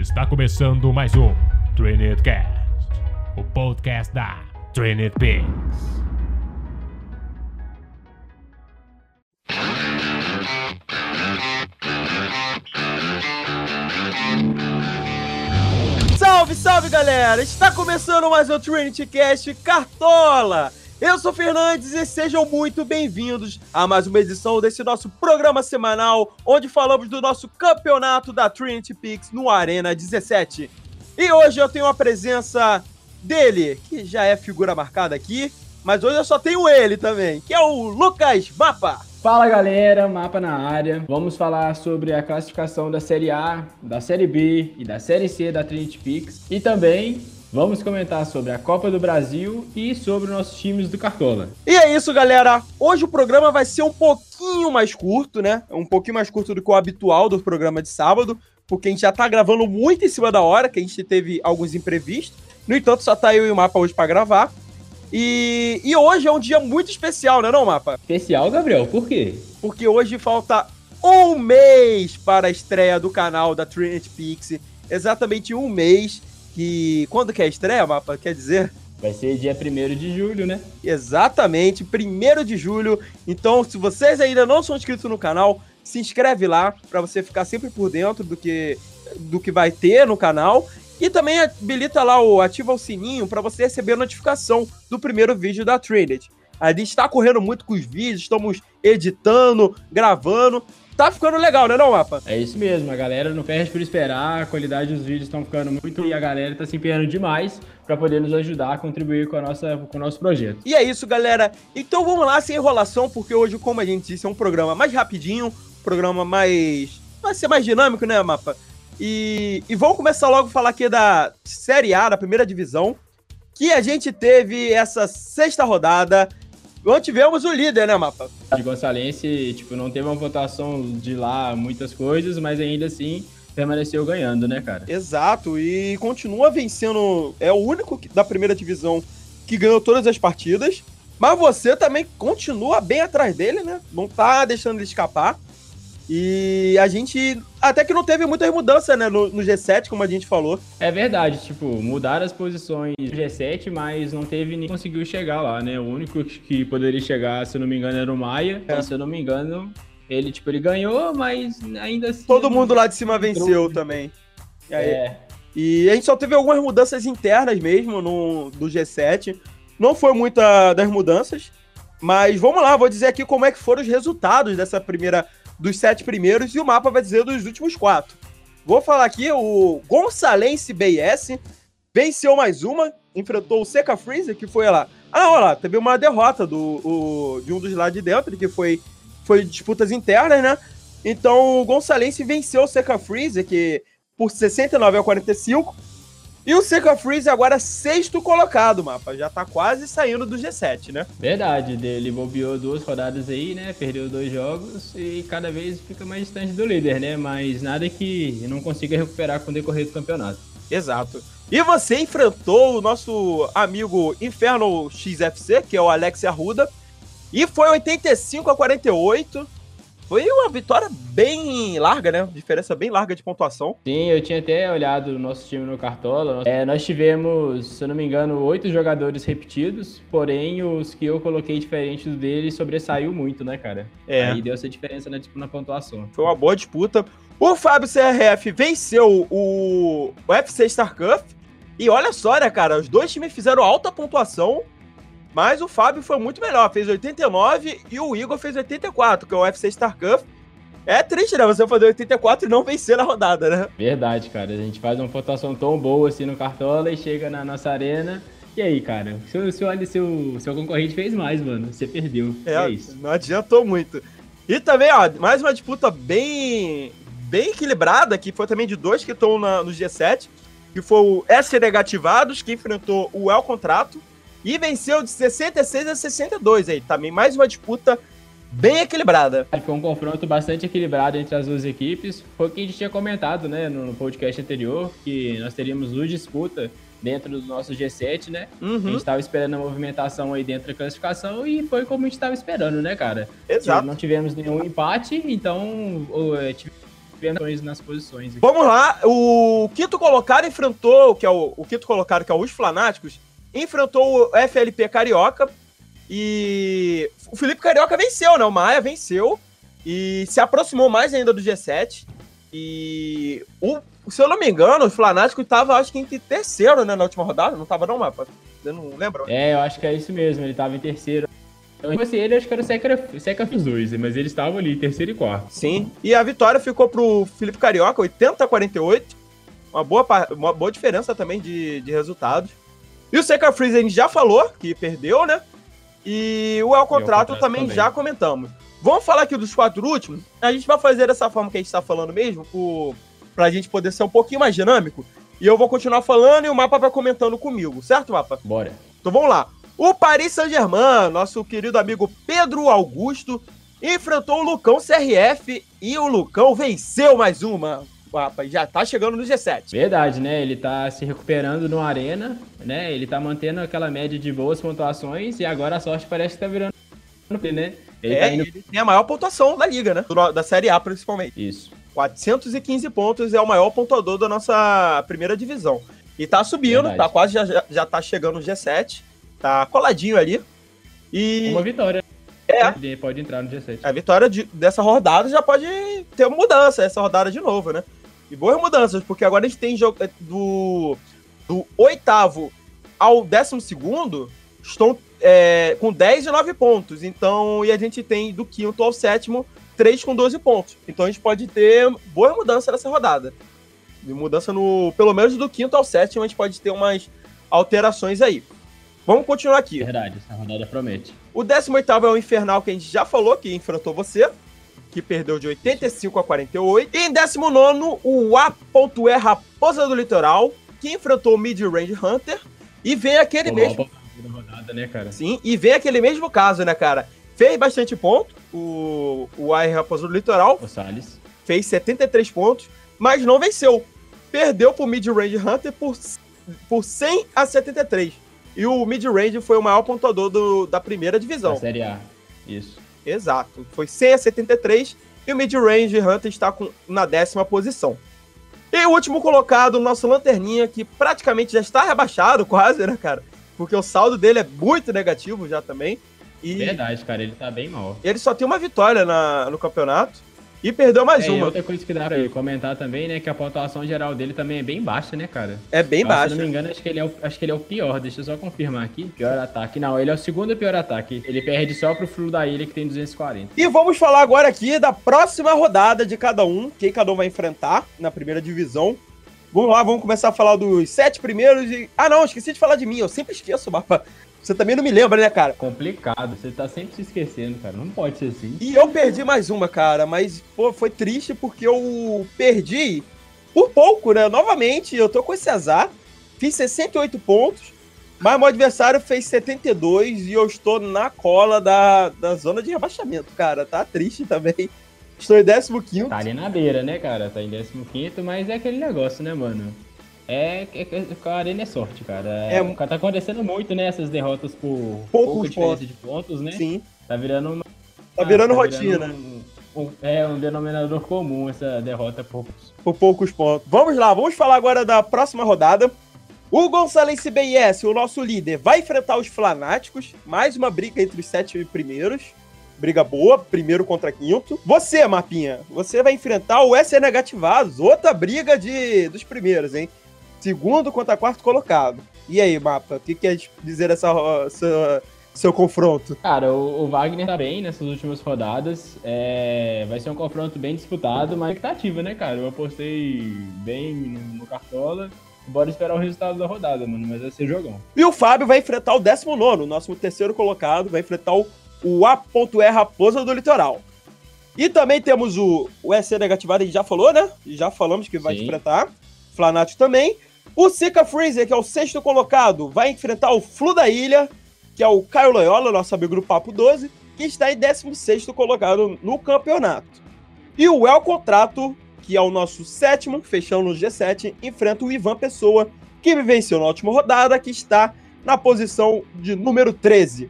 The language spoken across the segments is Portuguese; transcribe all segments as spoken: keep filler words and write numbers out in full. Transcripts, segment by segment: Está começando mais um Train It Cast, o podcast da Train It Picks. Salve, salve galera! Está começando mais um Train It Cast Cartola. Eu sou o Fernandes e sejam muito bem-vindos a mais uma edição desse nosso programa semanal, onde falamos do nosso campeonato da Trinity Picks no Arena dezessete. E hoje eu tenho a presença dele, que já é figura marcada aqui, mas hoje eu só tenho ele também, que é o Lucas Mapa. Fala galera, Mapa na área. Vamos falar sobre a classificação da Série A, da Série B e da Série C da Trinity Picks e também... vamos comentar sobre a Copa do Brasil e sobre os nossos times do Cartola. E é isso, galera. Hoje o programa vai ser um pouquinho mais curto, né? Um pouquinho mais curto do que o habitual do programa de sábado, porque a gente já tá gravando muito em cima da hora, que a gente teve alguns imprevistos. No entanto, só tá eu e o Mapa hoje pra gravar. E, e hoje é um dia muito especial, né não, Mapa? Especial, Gabriel? Por quê? Porque hoje falta um mês para a estreia do canal da Trinity Pix. Exatamente um mês. Que quando que é a estreia, Mapa? Quer dizer? Vai ser dia primeiro de julho, né? Exatamente, primeiro de julho. Então, se vocês ainda não são inscritos no canal, se inscreve lá para você ficar sempre por dentro do que, do que vai ter no canal. E também habilita lá, o, ativa o sininho para você receber a notificação do primeiro vídeo da Trinity. A gente está correndo muito com os vídeos, estamos editando, gravando. Tá ficando legal, né não, Mapa? É isso mesmo, a galera não perde por esperar, a qualidade dos vídeos estão ficando muito e a galera tá se empenhando demais para poder nos ajudar a contribuir com, a nossa, com o nosso projeto. E é isso, galera. Então vamos lá, sem enrolação, porque hoje, como a gente disse, é um programa mais rapidinho, um programa mais... vai ser mais dinâmico, né, Mapa? E, e vamos começar logo a falar aqui da Série A, da primeira divisão, que a gente teve essa sexta rodada... onde tivemos o líder, né, Mapa? De Gonçalense, tipo, não teve uma votação de lá, muitas coisas, mas ainda assim permaneceu ganhando, né, cara? Exato, e continua vencendo, é o único da primeira divisão que ganhou todas as partidas, mas você também continua bem atrás dele, né? Não tá deixando ele escapar, e a gente até que não teve muitas mudanças, né, no, no G sete, como a gente falou. É verdade, tipo, mudaram as posições do G sete, mas não teve ninguém conseguiu chegar lá, né? O único que poderia chegar, se eu não me engano, era o Maia. É. E, se eu não me engano, ele, tipo, ele ganhou, mas ainda assim... todo mundo lá de cima venceu também. E aí, é. E a gente só teve algumas mudanças internas mesmo no, do G sete. Não foi muita das mudanças, mas vamos lá, vou dizer aqui como é que foram os resultados dessa primeira... dos sete primeiros, e o Mapa vai dizer dos últimos quatro. Vou falar aqui, o Gonçalense B S venceu mais uma, enfrentou o Seca Freezer, que foi lá. Ah, olha lá, teve uma derrota do, o, de um dos lá de dentro, que foi, foi disputas internas, né? Então, o Gonçalense venceu o Seca Freezer, que por sessenta e nove a quarenta e cinco, e o Seca Freezer agora sexto colocado, Mapa. Já tá quase saindo do G sete, né? Verdade, ele bobeou duas rodadas aí, né? Perdeu dois jogos e cada vez fica mais distante do líder, né? Mas nada que não consiga recuperar com o decorrer do campeonato. Exato. E você enfrentou o nosso amigo Inferno X F C, que é o Alex Arruda, e foi oitenta e cinco a quarenta e oito. Foi uma vitória bem larga, né? Diferença bem larga de pontuação. Sim, eu tinha até olhado o nosso time no Cartola. É, nós tivemos, se eu não me engano, oito jogadores repetidos, porém os que eu coloquei diferentes dele sobressaiu muito, né, cara? É. Aí deu essa diferença na, na pontuação. Foi uma boa disputa. O Fábio C R F venceu o, o F C Star Cup. E olha só, né, cara? Os dois times fizeram alta pontuação. Mas o Fábio foi muito melhor, fez oitenta e nove e o Igor fez oitenta e quatro, que é o U F C Star Cup. É triste, né? Você fazer oitenta e quatro e não vencer na rodada, né? Verdade, cara. A gente faz uma pontuação tão boa assim no Cartola e chega na nossa arena. E aí, cara? Seu, seu, seu, seu concorrente fez mais, mano. Você perdeu. É, é isso. Não adiantou muito. E também, ó, mais uma disputa bem, bem equilibrada, que foi também de dois que estão no G sete, que foi o S Negativados, que enfrentou o El Contrato. E venceu de sessenta e seis a sessenta e dois aí, também mais uma disputa bem equilibrada. Foi um confronto bastante equilibrado entre as duas equipes, foi o que a gente tinha comentado, né, no podcast anterior, que nós teríamos duas disputas dentro do nosso G sete, né, uhum. A gente estava esperando a movimentação aí dentro da classificação e foi como a gente estava esperando, né, cara? Exato. Não tivemos nenhum empate, então tivemos variações nas posições. Vamos lá, o quinto colocado enfrentou, que é o, o quinto colocado, que é os Fanáticos, enfrentou o F L P Carioca, e o Felipe Carioca venceu, né? O Maia venceu e se aproximou mais ainda do G sete. E, o, se eu não me engano, o Fanático estava, acho que, entre terceiro, né, na última rodada. Não estava, não, Mapa? Eu não lembro. É, eu acho que é isso mesmo. Ele estava em terceiro. Eu não sei, ele, acho que era o Seca, Seca Freezer, mas eles estavam ali, terceiro e quarto. Sim. E a vitória ficou pro Felipe Carioca, oitenta a quarenta e oito. Uma boa, uma boa diferença também de, de resultados. E o Seca Freezer, a gente já falou que perdeu, né? E o El Contrato também, também já comentamos. Vamos falar aqui dos quatro últimos. A gente vai fazer dessa forma que a gente está falando mesmo, por, pra gente poder ser um pouquinho mais dinâmico. E eu vou continuar falando e o Mapa vai comentando comigo, certo, Mapa? Bora. Então vamos lá. O Paris Saint-Germain, nosso querido amigo Pedro Augusto, enfrentou o Lucão C R F e o Lucão venceu mais uma. Mapa, já tá chegando no G sete. Verdade, né? Ele tá se recuperando no Arena, né? Ele tá mantendo aquela média de boas pontuações e agora a sorte parece que tá virando, né? Ele é, tá indo... ele tem a maior pontuação da liga, né? Da Série A, principalmente. Isso. quatrocentos e quinze pontos, é o maior pontuador da nossa primeira divisão. E tá subindo, verdade. Tá quase, já, já tá chegando no G sete, tá coladinho ali. E... uma vitória. É. Ele pode entrar no G sete. A vitória de, dessa rodada já pode ter uma mudança, essa rodada de novo, né? E boas mudanças, porque agora a gente tem jogo do, do oitavo ao décimo segundo, estão é, com dez e nove pontos. Então, e a gente tem do quinto ao sétimo, três com doze pontos. Então a gente pode ter boa mudança nessa rodada. E mudança no, pelo menos do quinto ao sétimo, a gente pode ter umas alterações aí. Vamos continuar aqui. Verdade, essa rodada promete. O décimo oitavo é o Infernal, que a gente já falou, que enfrentou você, que perdeu de oitenta e cinco a quarenta e oito. E em décimo nono, o A E Raposa do Litoral, que enfrentou o Mid-Range Hunter. E vem aquele Tomou mesmo... a rodada, né, cara? Sim, e vem aquele mesmo caso, né, cara? Fez bastante ponto, o, o A E Raposa do Litoral. O Salles. Fez setenta e três pontos, mas não venceu. Perdeu pro Mid-Range Hunter por, por cem a setenta e três. E o Mid-Range foi o maior pontuador do, da primeira divisão. Da Série A, isso. Exato, foi cem a setenta e três e o Mid-Range Hunter está com, na décima posição. E o último colocado, o nosso Lanterninha, que praticamente já está rebaixado quase, né, cara? Porque o saldo dele é muito negativo já também. E verdade, cara, ele tá bem mal. Ele só tem uma vitória na, no campeonato e perdeu mais é, uma. Outra coisa que dá pra comentar também, né, que a pontuação geral dele também é bem baixa, né, cara? É bem Mas, baixa. Se não me engano, acho que, ele é o, acho que ele é o pior, deixa eu só confirmar aqui. Pior ataque, não, ele é o segundo pior ataque. Ele perde só pro Flu da Ilha, que tem duzentos e quarenta. E vamos falar agora aqui da próxima rodada de cada um, quem cada um vai enfrentar na primeira divisão. Vamos lá, vamos começar a falar dos sete primeiros e... ah, não, esqueci de falar de mim, eu sempre esqueço, Mapa. Você também não me lembra, né, cara? Complicado, você tá sempre se esquecendo, cara. Não pode ser assim. E eu perdi mais uma, cara, mas pô, foi triste porque eu perdi por pouco, né? Novamente, eu tô com esse azar. Fiz sessenta e oito pontos, mas meu adversário fez setenta e dois e eu estou na cola da, da zona de rebaixamento, cara. Tá triste também. Estou em décimo quinto. Tá ali na beira, né, cara? Tá em décimo quinto, mas é aquele negócio, né, mano? É, é, é, cara, ele é sorte, cara. É, tá acontecendo muito, né, essas derrotas por pouca diferença de pontos, né? Sim. Tá virando uma... Tá virando ah, tá rotina. Virando um, um, é, um denominador comum essa derrota por poucos. Por poucos pontos. Vamos lá, vamos falar agora da próxima rodada. O Gonçalense B S, o nosso líder, vai enfrentar os Fanáticos. Mais uma briga entre os sete primeiros. Briga boa, primeiro contra quinto. Você, Mapinha, você vai enfrentar o S C Negativados. Outra briga de, dos primeiros, hein? Segundo contra quarto colocado. E aí, Mapa, o que quer dizer essa, essa, seu confronto? Cara, o, o Wagner tá bem nessas últimas rodadas. É, vai ser um confronto bem disputado, mas expectativa, né, cara? Eu apostei bem no, no Cartola. Bora esperar o resultado da rodada, mano, mas vai ser jogão. E o Fábio vai enfrentar o décimo nono, nosso terceiro colocado. Vai enfrentar o, o A E Raposa do Litoral. E também temos o, o S C Negativado, a gente já falou, né? Já falamos que vai enfrentar. Fanático também. O Seca Freezer, que é o sexto colocado, vai enfrentar o Flu da Ilha, que é o Caio Loyola, nosso amigo do Papo doze, que está em décimo sexto colocado no campeonato. E o El Contrato, que é o nosso sétimo, fechando no G sete, enfrenta o Ivan Pessoa, que venceu na última rodada, que está na posição de número treze.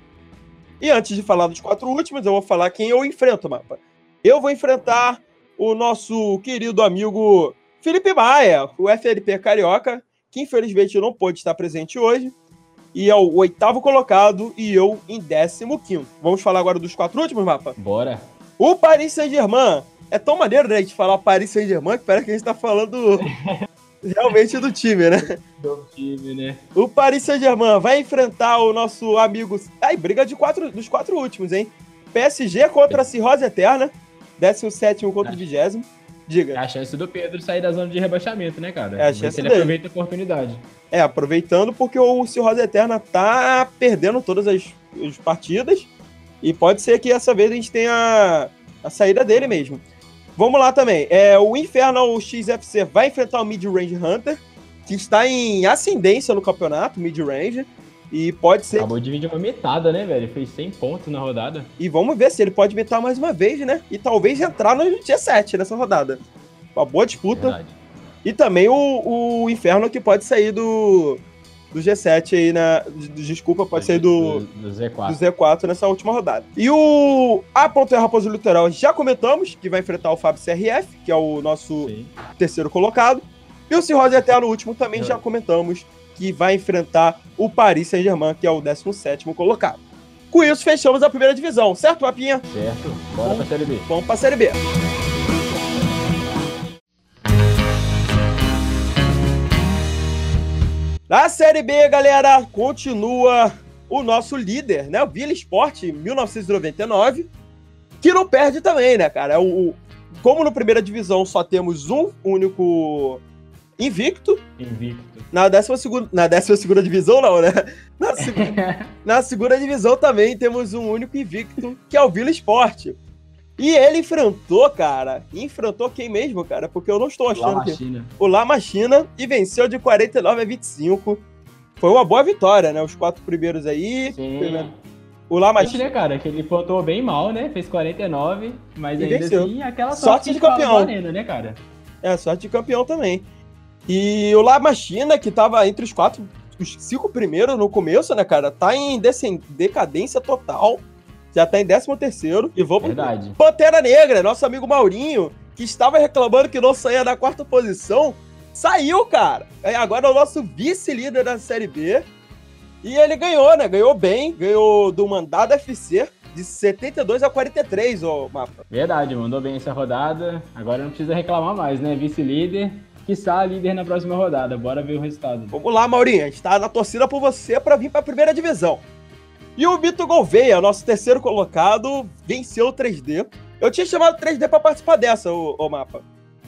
E antes de falar dos quatro últimos, eu vou falar quem eu enfrento, Mapa. Eu vou enfrentar o nosso querido amigo Felipe Maia, o F L P Carioca, que infelizmente não pôde estar presente hoje, e é o oitavo colocado e eu em décimo quinto. Vamos falar agora dos quatro últimos, Mapa? Bora! O Paris Saint-Germain. É tão maneiro, né, a gente falar Paris Saint-Germain que parece que a gente tá falando realmente do time, né? Do time, né? O Paris Saint-Germain vai enfrentar o nosso amigo... Ai, briga de quatro, dos quatro últimos, hein? P S G contra a Cirrose Eterna, décimo sétimo contra o vigésimo. Diga. É a chance do Pedro sair da zona de rebaixamento, né, cara? É a chance dele. Ele aproveita a oportunidade. É, aproveitando porque o Cirrose Eterna tá perdendo todas as, as partidas e pode ser que essa vez a gente tenha a, a saída dele mesmo. Vamos lá também. É, o Infernal X F C vai enfrentar o Mid-Range Hunter, que está em ascendência no campeonato, Mid-Range. E pode ser... Acabou de vir de uma metada, né, velho? Fez cem pontos na rodada. E vamos ver se ele pode metar mais uma vez, né? E talvez entrar no G sete nessa rodada. Uma boa disputa. Verdade. E também o, o Inferno, que pode sair do, do G sete aí na... Desculpa, pode sair do, do, do, Z quatro. do Z quatro nessa última rodada. E o A R Raposo Litoral, já comentamos, que vai enfrentar o Fábio C R F, que é o nosso Sim. terceiro colocado. E o Cirrose Eterno, o último, também é. já comentamos, que vai enfrentar o Paris Saint-Germain, que é o décimo sétimo colocado. Com isso, fechamos a primeira divisão, certo, Mapinha? Certo. Bora pra Série B. Vamos pra Série B. Na Série B, galera, continua o nosso líder, né? O Vila Esporte, mil novecentos e noventa e nove, que não perde também, né, cara? O, como na primeira divisão só temos um único... Invicto. Invicto. Na décima segunda, na décima segunda divisão, não, né? Na, seg... na segunda divisão também temos um único invicto, que é o Vila Esporte. E ele enfrentou, cara, enfrentou quem mesmo, cara? Porque eu não estou achando La que... O La Machina. E venceu de quarenta e nove a vinte e cinco. Foi uma boa vitória, né? Os quatro primeiros aí. Sim. O La Machina, né, cara, que ele plantou bem mal, né? Fez quarenta e nove, mas e ainda venceu. Assim, aquela sorte, sorte de campeão. Arena, né, cara? É, sorte de campeão também. E o La Machina, que tava entre os quatro, os cinco primeiros no começo, né, cara? Tá em decadência total. Já tá em décimo terceiro. E vamos... Verdade. Pantera Negra, nosso amigo Maurinho, que estava reclamando que não saía da quarta posição, saiu, cara. Agora é o nosso vice-líder da Série B. E ele ganhou, né? Ganhou bem. Ganhou do Mandado F C. De setenta e dois a quarenta e três, ó, Mapa. Verdade, mandou bem essa rodada. Agora não precisa reclamar mais, né? Vice-líder. Quiçá líder na próxima rodada. Bora ver o resultado. Vamos lá, Maurinho. A gente tá na torcida por você pra vir pra primeira divisão. E o Mito Gouveia, nosso terceiro colocado, venceu o três D. Eu tinha chamado o três D pra participar dessa, ô, ô Mapa.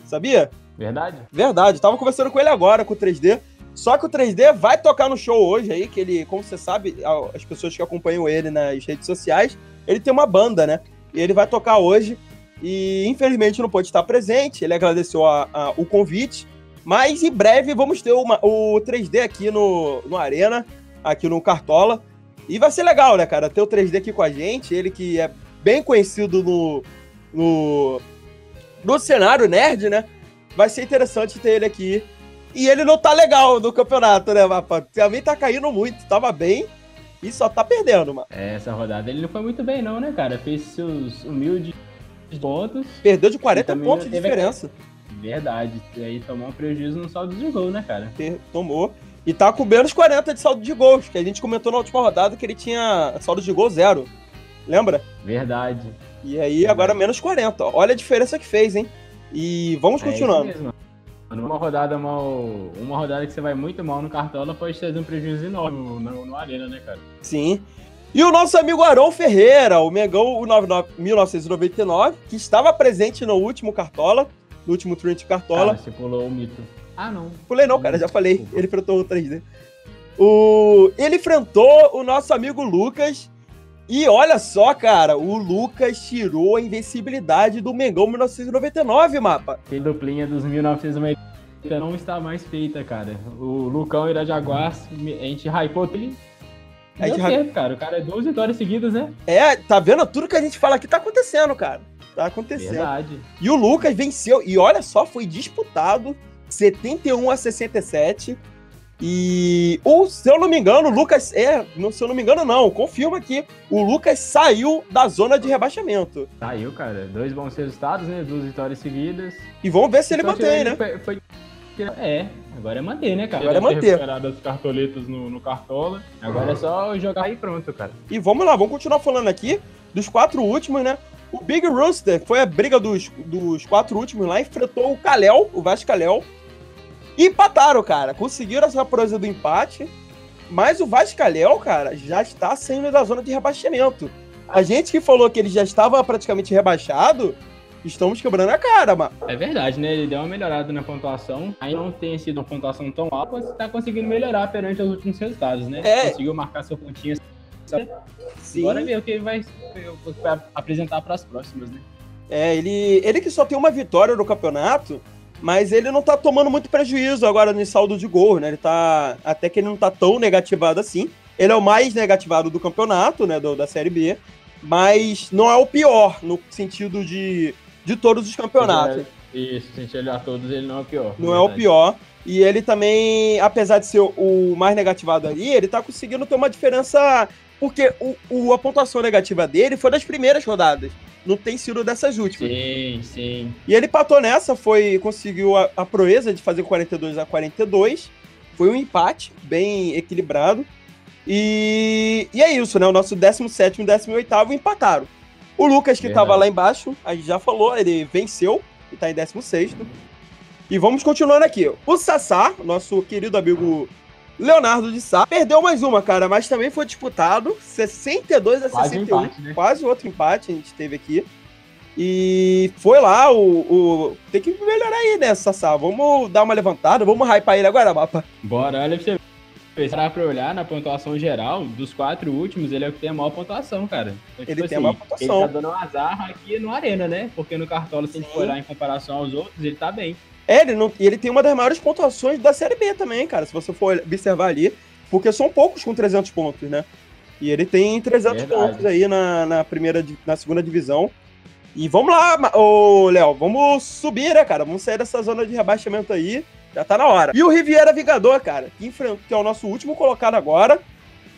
Sabia? Verdade. Verdade. Tava conversando com ele agora, com o três D. Só que o três D vai tocar no show hoje aí, que ele, como você sabe, as pessoas que acompanham ele nas redes sociais, ele tem uma banda, né? E ele vai tocar hoje. E infelizmente não pôde estar presente, ele agradeceu a, a, o convite, mas em breve vamos ter uma, o três D aqui no, no Arena, aqui no Cartola, e vai ser legal, né, cara, ter o três D aqui com a gente, ele que é bem conhecido no, no, no cenário nerd, né, vai ser interessante ter ele aqui, e ele não tá legal no campeonato, né, Mapa, também tá caindo muito, tava bem... e só tá perdendo, mano. Essa rodada ele não foi muito bem não, né, cara, fez seus humildes... pontos. Perdeu de quarenta pontos de diferença. A... Verdade. E aí tomou um prejuízo no saldo de gol, né, cara? Tomou. E tá com menos quarenta de saldo de gols, que a gente comentou na última rodada que ele tinha saldo de gol zero. Lembra? Verdade. E aí Verdade. agora menos quarenta. Olha a diferença que fez, hein? E vamos continuando. É isso mesmo. Uma rodada mal... Uma rodada que você vai muito mal no Cartola pode trazer um prejuízo enorme no, no, no Arena, né, cara? Sim. E o nosso amigo Arão Ferreira, o Mengão mil novecentos e noventa e nove, que estava presente no último Cartola, no último trio de Cartola. Ah, você pulou o Mito. Ah, não. Pulei não, cara, já falei. Ele enfrentou o três D. O... Ele enfrentou o nosso amigo Lucas. E olha só, cara, o Lucas tirou a invencibilidade do Mengão mil novecentos e noventa e nove, Mapa. Que duplinha dos mil novecentos e noventa e nove não está mais feita, cara. O Lucão Irajaguás, a gente hypou ele. Deu certo, ra... cara. O cara é duas vitórias seguidas, né? É, tá vendo? Tudo que a gente fala aqui tá acontecendo, cara. Tá acontecendo. Verdade. E o Lucas venceu. E olha só, foi disputado setenta e um a sessenta e sete. E, ou, se eu não me engano, o Lucas é, não, se eu não me engano não, confirma que o Lucas saiu da zona de rebaixamento. Saiu, cara. Dois bons resultados, né? Duas vitórias seguidas. E vamos ver se ele então, mantém, né? Foi, foi... É, agora é manter, né, cara? Agora é manter. Recuperado as cartoletas no, no Cartola. Agora uhum. é só jogar aí pronto, cara. E vamos lá, vamos continuar falando aqui dos quatro últimos, né? O Big Rooster, que foi a briga dos, dos quatro últimos lá, enfrentou o Calheu, o Vasco Calheu. E empataram, cara. Conseguiram essa proeza do empate. Mas o Vasco Calheu, cara, já está saindo da zona de rebaixamento. A gente que falou que ele já estava praticamente rebaixado... Estamos quebrando a cara, mano. É verdade, né? Ele deu uma melhorada na pontuação. Aí não tem sido uma pontuação tão alta, mas tá conseguindo melhorar perante os últimos resultados, né? É. Conseguiu marcar seu pontinho. Sim. Bora ver o que ele vai apresentar para as próximas, né? É, ele, ele que só tem uma vitória no campeonato, mas ele não tá tomando muito prejuízo agora no saldo de gol, né? Ele tá... Até que ele não tá tão negativado assim. Ele é o mais negativado do campeonato, né? Do, da Série B. Mas não é o pior, no sentido de... de todos os campeonatos. Isso, se a gente olhar todos, ele não é o pior. Não é o pior. E ele também, apesar de ser o mais negativado ali, ele tá conseguindo ter uma diferença... Porque o, o, a pontuação negativa dele foi das primeiras rodadas. Não tem sido dessas últimas. Sim, sim. E ele patou nessa, foi, conseguiu a, a proeza de fazer quarenta e dois a quarenta e dois. Foi um empate bem equilibrado. E, e é isso, né? O nosso décimo sétimo e décimo oitavo empataram. O Lucas, que estava lá embaixo, a gente já falou, ele venceu e está em décimo sexto. E vamos continuando aqui. O Sassá, nosso querido amigo Leonardo de Sá, perdeu mais uma, cara, mas também foi disputado sessenta e dois a sessenta e um. Quase, empate, né? Quase outro empate a gente teve aqui. E foi lá, o, o... tem que melhorar aí, né, Sassá? Vamos dar uma levantada, vamos hypar ele agora, mapa. Bora, olha pra você ver. Será pra olhar na pontuação geral, dos quatro últimos, ele é o que tem a maior pontuação, cara. Então, ele tipo tem assim, a maior pontuação. Ele tá dando um azar aqui no Arena, né? Porque no Cartola, se a gente for olhar em comparação aos outros, ele tá bem. É, ele, não, ele tem uma das maiores pontuações da Série B também, cara, se você for observar ali. Porque são poucos com trezentos pontos, né? E ele tem trezentos Verdade. Pontos aí na, na, primeira, na segunda divisão. E vamos lá, ô Léo, vamos subir, né, cara? Vamos sair dessa zona de rebaixamento aí. Já tá na hora. E o Riviera Vigador, cara, que, enfrent... que é o nosso último colocado agora,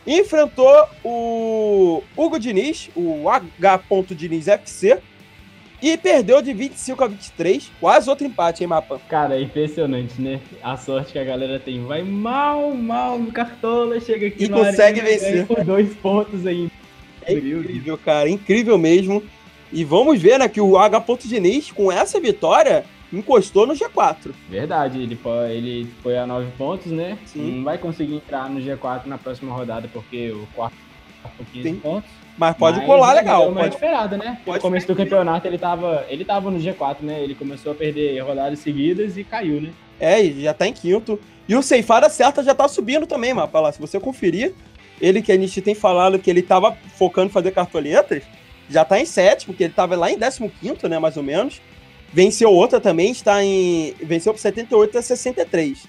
enfrentou o Hugo Diniz, o H.Diniz F C, e perdeu de vinte e cinco a vinte e três. Quase outro empate, hein, Mapa? Cara, é impressionante, né? A sorte que a galera tem. Vai mal, mal no Cartola, chega aqui e na consegue área, vencer. Por dois pontos ainda. É incrível, cara. Incrível mesmo. E vamos ver, né, que o H.Diniz, com essa vitória... encostou no G quatro. Verdade, ele foi, ele foi a nove pontos, né? Sim. Não vai conseguir entrar no G quatro na próxima rodada, porque o quarto foi quinze pontos. Mas pode mas colar legal. Pode esperada, né? Pode no começo do campeonato ele tava, ele tava no G quatro, né? Ele começou a perder rodadas seguidas e caiu, né? É, e já tá em quinto. E o Ceifada Certa já tá subindo também, Mapa. Lá, se você conferir, ele que a gente tem falado que ele tava focando em fazer cartoletas, já tá em sétimo, porque ele tava lá em décimo quinto, né? Mais ou menos. Venceu outra também, está em. Venceu por setenta e oito a sessenta e três.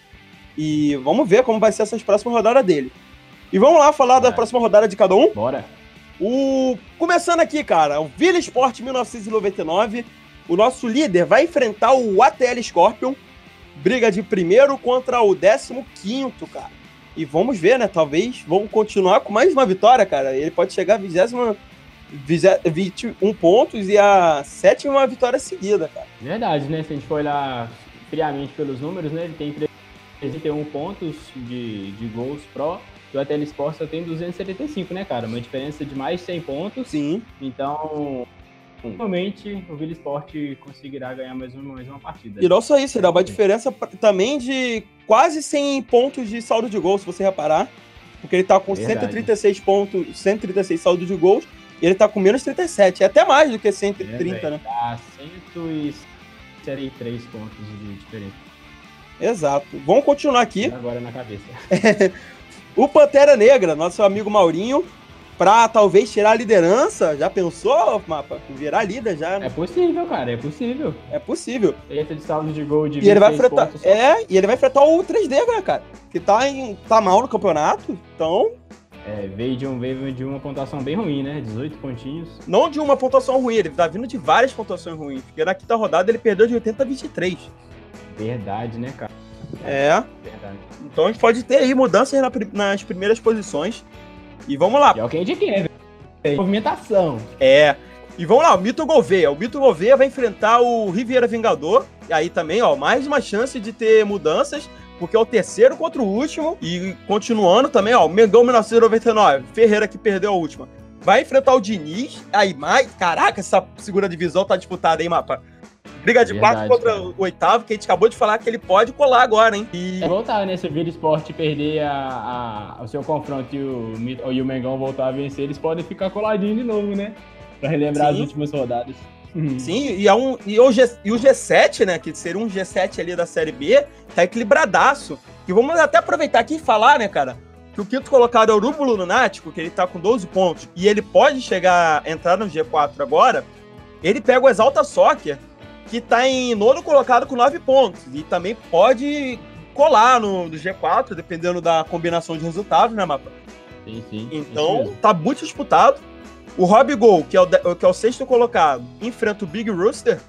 E vamos ver como vai ser essas próximas rodadas dele. E vamos lá falar Bora. Da próxima rodada de cada um? Bora! O... Começando aqui, cara, o Vila Sport mil novecentos e noventa e nove. O nosso líder vai enfrentar o A T L Scorpion. Briga de primeiro contra o décimo quinto, cara. E vamos ver, né? Talvez vamos continuar com mais uma vitória, cara. Ele pode chegar a vigésima. vinte e um pontos e a sétima vitória seguida, cara. Verdade, né? Se a gente for olhar friamente pelos números, né? Ele tem trezentos e trinta e um pontos de, de gols pró e o A T L Sport só tem duzentos e setenta e cinco, né, cara? Uma diferença de mais de cem pontos. Sim. Então, realmente, o Vila Sport conseguirá ganhar mais uma, mais uma partida. E não só isso, dá uma diferença também de quase cem pontos de saldo de gols, se você reparar. Porque ele tá com Verdade. cento e trinta e seis pontos, cento e trinta e seis saldo de gols. Ele tá com menos trinta e sete, é até mais do que cento e trinta, é, né? Tá cento e três pontos de diferença. Exato. Vamos continuar aqui. Agora na cabeça. O Pantera Negra, nosso amigo Maurinho, pra talvez tirar a liderança, já pensou, Mapa? Virar líder já, né? É possível, cara, é possível. É possível. Esse de saldo de gol de e ele vai enfrentar, é, e ele vai enfrentar o três D, cara, que tá, em, tá mal no campeonato, então... É, veio de, um, veio de uma pontuação bem ruim, né? dezoito pontinhos. Não de uma pontuação ruim, ele tá vindo de várias pontuações ruins. Porque na quinta rodada ele perdeu de oitenta a vinte e três. Verdade, né, cara? É. Verdade. Então a gente pode ter aí mudanças na, nas primeiras posições. E vamos lá. É o que a gente quer, velho. Movimentação. É. E vamos lá, o Mito Gouveia. O Mito Gouveia vai enfrentar o Riviera Vingador. E aí também, ó, mais uma chance de ter mudanças, porque é o terceiro contra o último. E continuando também, ó, o Mengão mil novecentos e noventa e nove, Ferreira que perdeu a última, vai enfrentar o Diniz. Aí, mais, caraca, essa segunda divisão tá disputada, hein, mapa? Briga de quarto contra cara. o oitavo, que a gente acabou de falar que ele pode colar agora, hein? E... É voltar, né? Se o Vila Esporte perder a, a, o seu confronto e o, e o Mengão voltar a vencer, eles podem ficar coladinho de novo, né? Pra relembrar Sim. as últimas rodadas. Uhum. Sim, e, é um, e, o G, e o G sete, né? Que seria um G sete ali da Série B, tá equilibradaço. E vamos até aproveitar aqui e falar, né, cara? Que o quinto colocado é o Urubu Lunático, que ele tá com doze pontos. E ele pode chegar, entrar no G quatro agora. Ele pega o Exalta Soccer, que tá em nono colocado com nove pontos. E também pode colar no, no G quatro, dependendo da combinação de resultados, né, Mapa? Sim, sim. Então, sim, tá muito disputado. O Rob Gol, que é o, de, que é o sexto colocado, enfrenta o Big Rooster,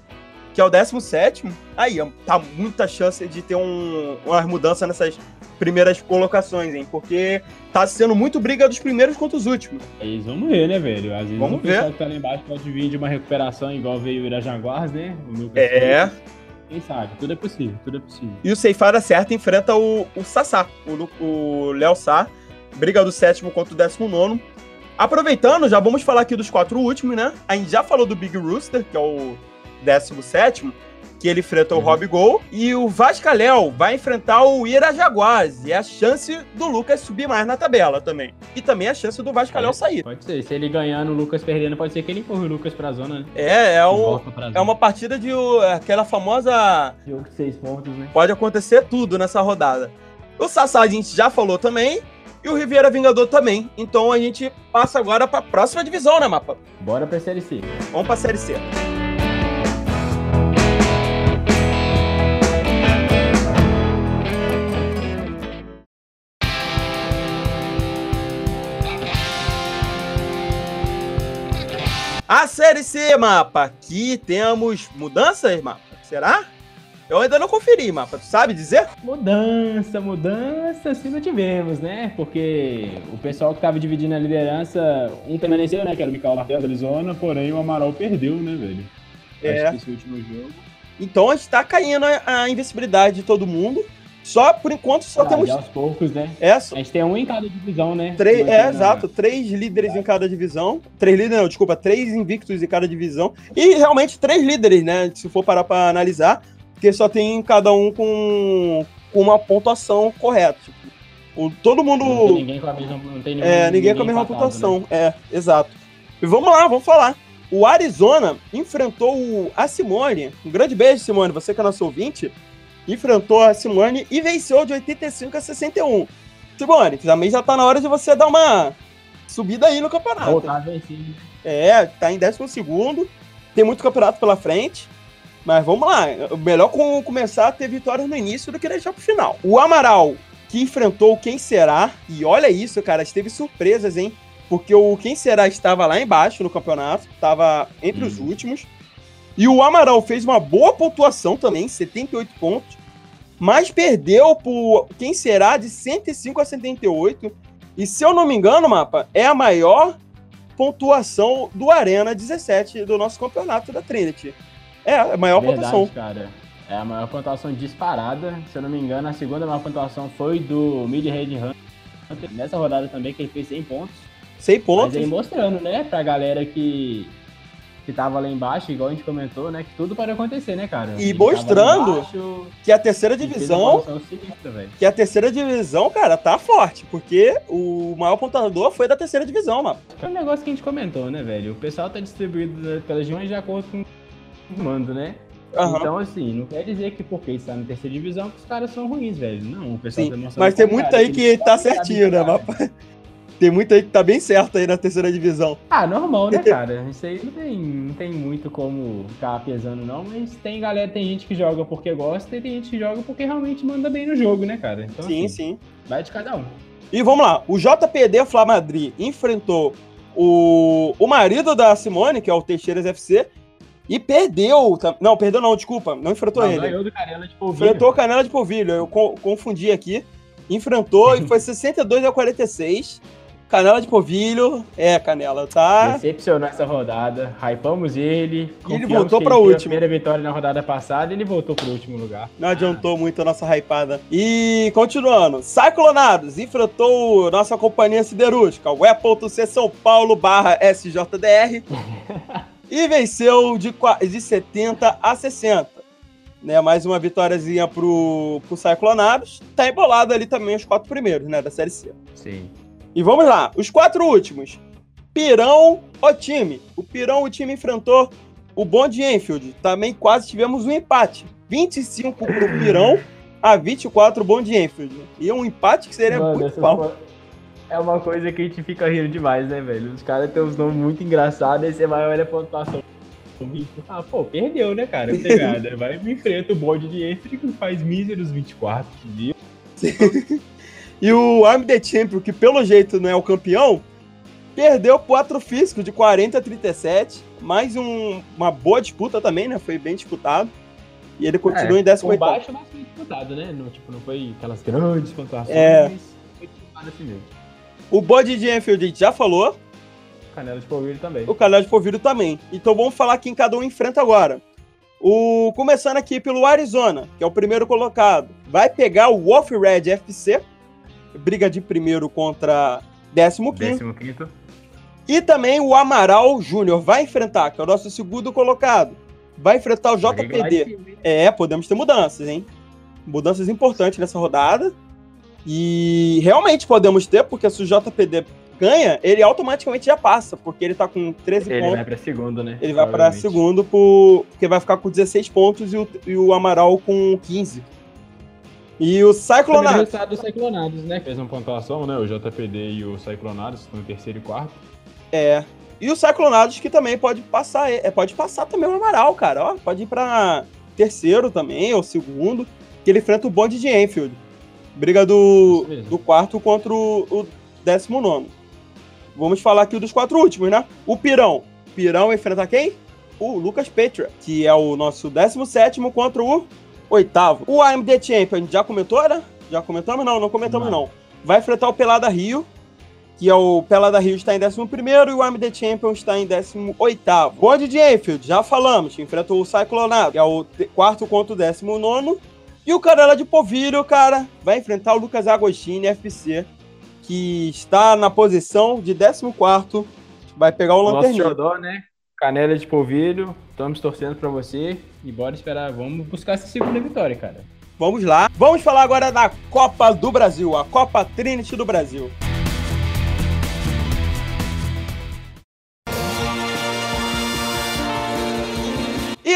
que é o décimo sétimo. Aí, tá muita chance de ter um, umas mudanças nessas primeiras colocações, hein? Porque tá sendo muito briga dos primeiros contra os últimos. Aí, vamos ver, né, velho? Às vezes o pessoal que tá lá embaixo pode vir de uma recuperação igual veio o Irajaguás, né? O meu é. Quem sabe? Tudo é possível, tudo é possível. E o Ceifada Certa enfrenta o, o Sassá, o Léo Sá. Briga do sétimo contra o décimo nono. Aproveitando, já vamos falar aqui dos quatro últimos, né? A gente já falou do Big Rooster, que é o décimo sétimo, que ele enfrenta o uhum. Rob Gol. E o Vascaléu vai enfrentar o Irajaguás. E é a chance do Lucas subir mais na tabela também. E também é a chance do Vascaléu sair. Pode ser. Se ele ganhando, o Lucas perdendo, pode ser que ele empurre o Lucas pra zona, né? É, é, o, é uma partida de o, aquela famosa... Jogo de seis pontos, né? Pode acontecer tudo nessa rodada. O Sassá a gente já falou também. E o Riviera Vingador também. Então a gente passa agora pra próxima divisão, né, Mapa? Bora pra Série C. Vamos pra Série C. A Série C, Mapa, aqui temos mudanças, Mapa, será? Eu ainda não conferi, Mapa, tu sabe dizer? Mudança, mudança, se não tivemos, né? Porque o pessoal que tava dividindo a liderança, um permaneceu, né? Que era o Michael Martins da Arizona, porém o Amaral perdeu, né, velho? É. Acho que esse último jogo. Então a gente tá caindo a invencibilidade de todo mundo. Só, por enquanto, só ah, temos... aos poucos, né? É, só... A gente tem um em cada divisão, né? Três, é, é, exato. Três líderes é. em cada divisão. Três líderes, não, desculpa. Três invictos em cada divisão. E, realmente, três líderes, né? Se for parar pra analisar, porque só tem cada um com, com uma pontuação correta. Tipo, o, todo mundo... Não tem ninguém com a mesma, não tem ninguém, é, ninguém ninguém com a mesma empatado, pontuação. Né? É, exato. E vamos lá, vamos falar. O Arizona enfrentou a Simone. Um grande beijo, Simone. Você que é nosso ouvinte... Enfrentou a Simone e venceu de oitenta e cinco a sessenta e um. Simone, também já tá na hora de você dar uma subida aí no campeonato. Voltar a vencer. É, tá em décimo segundo. Tem muito campeonato pela frente. Mas vamos lá. Melhor começar a ter vitórias no início do que deixar pro final. O Amaral, que enfrentou Quem Será. E olha isso, cara. Teve surpresas, hein? Porque o Quem Será estava lá embaixo no campeonato. Tava entre hum. os últimos. E o Amaral fez uma boa pontuação também, setenta e oito pontos, mas perdeu por Quem Será de cento e cinco a setenta e oito. E se eu não me engano, Mapa, é a maior pontuação do Arena dezessete do nosso campeonato da Trinity. É a maior Verdade, pontuação. Cara. É a maior pontuação disparada. Se eu não me engano, a segunda maior pontuação foi do Mid-Range Hunter. Nessa rodada também, que ele fez cem pontos. cem pontos? Mas aí mostrando, né, pra galera que... que tava lá embaixo, igual a gente comentou, né? Que tudo pode acontecer, né, cara? E mostrando embaixo, que a terceira divisão... Sinistra, que a terceira divisão, cara, tá forte. Porque o maior pontuador foi da terceira divisão, mano. É um negócio que a gente comentou, né, velho? O pessoal tá distribuído pelas regiões de acordo com o mando, né? Uhum. Então, assim, não quer dizer que porque está na terceira divisão que os caras são ruins, velho. Não, o pessoal Sim, tá mostrando... Mas tem muito cara, aí que tá certinho, né, mapa? Tem muito aí que tá bem certo aí na terceira divisão. Ah, normal, né, cara? Isso aí não tem, não tem muito como ficar pesando, não. Mas tem galera, tem gente que joga porque gosta e tem gente que joga porque realmente manda bem no jogo, né, cara? Então, sim, assim, sim. Vai de cada um. E vamos lá. O J P D Flá Madrid enfrentou o, o marido da Simone, que é o Teixeiras F C, E perdeu. Não, perdeu não, desculpa. Não enfrentou não, ele. Ganhou do Canela de Polvilho. Enfrentou o Canela de Polvilho. Eu co confundi aqui. Enfrentou e foi sessenta e dois a quarenta e seis. Canela de Polvilho. É, Canela, tá? Decepcionou essa rodada. Hypamos ele. Ele voltou para o último. A primeira vitória na rodada passada, ele voltou para o último lugar. Não adiantou ah. muito a nossa hypada. E, continuando. Cyclonados enfrentou nossa companhia siderúrgica, o E.C São Paulo barra S J D R. E venceu de, de setenta a sessenta. Né, mais uma vitóriazinha pro, pro Cyclonados. Tá embolado ali também os quatro primeiros, né? Da Série C. Sim. E vamos lá. Os quatro últimos. Pirão, o time. O Pirão, o time enfrentou o Bond Enfield. Também quase tivemos um empate. vinte e cinco pro Pirão a vinte e quatro pro Bond Enfield. E um empate que seria Mano, muito bom. É uma coisa que a gente fica rindo demais, né, velho? Os caras têm uns nomes muito engraçados, aí você vai olhar a pontuação. Ah, pô, perdeu, né, cara? Não tem nada. Vai me enfrenta o bode de Enfield que faz míseros vinte e quatro, viu? E o Arm The Champion, que pelo jeito não é o campeão, perdeu pro Atro Físico de quarenta a trinta e sete. Mais um, uma boa disputa também, né? Foi bem disputado. E ele continua é, em décimo oitavo. Por baixo, mas foi disputado, né? Não, tipo, não foi aquelas grandes pontuações, é... mas foi disputado assim mesmo. O bode de Enfield a gente já falou. O Canela de Polvilho também. O Canela de Polvilho também. Então vamos falar quem cada um enfrenta agora. O... Começando aqui pelo Arizona, que é o primeiro colocado. Vai pegar o Wolf Red F C. Briga de primeiro contra décimo quinto. décimo quinto. E também o Amaral Júnior vai enfrentar, que é o nosso segundo colocado. Vai enfrentar o J P D. É, podemos ter mudanças, hein? Mudanças importantes nessa rodada. E realmente podemos ter, porque se o J P D ganha, ele automaticamente já passa, porque ele tá com treze ele pontos. Ele vai pra segundo, né? Ele vai pra segundo, por, porque vai ficar com dezesseis pontos e o, e o Amaral com quinze. E o Cyclonados... O do Cyclonados, né? Fez uma pontuação, né? O J P D e o Cyclonados estão em terceiro e quarto. É. E o Cyclonados que também pode passar, é, pode passar também o Amaral, cara. Ó, pode ir pra terceiro também, ou segundo, que ele enfrenta o bonde de Enfield. Briga do, do quarto contra o, o décimo nono. Vamos falar aqui dos quatro últimos, né? O Pirão. Pirão enfrenta quem? O Lucas Petra, que é o nosso décimo sétimo contra o oitavo. O A M D Champion, já comentou, né? Já comentamos? Não, não comentamos não. não. Vai enfrentar o Pelada Rio, que é o Pelada Rio está em décimo primeiro e o A M D Champion está em décimo oitavo. Bond de Enfield, já falamos, enfrenta o Cyclonado, que é o quarto contra o décimo nono. E o Canela de Polvilho, cara, vai enfrentar o Lucas Agostini F C, que está na posição de décimo quarto, vai pegar o Lanterninho. Nosso xodó, né? Canela de Polvilho, estamos torcendo para você e bora esperar, vamos buscar essa segunda vitória, cara. Vamos lá. Vamos falar agora da Copa do Brasil, a Copa Trinity do Brasil.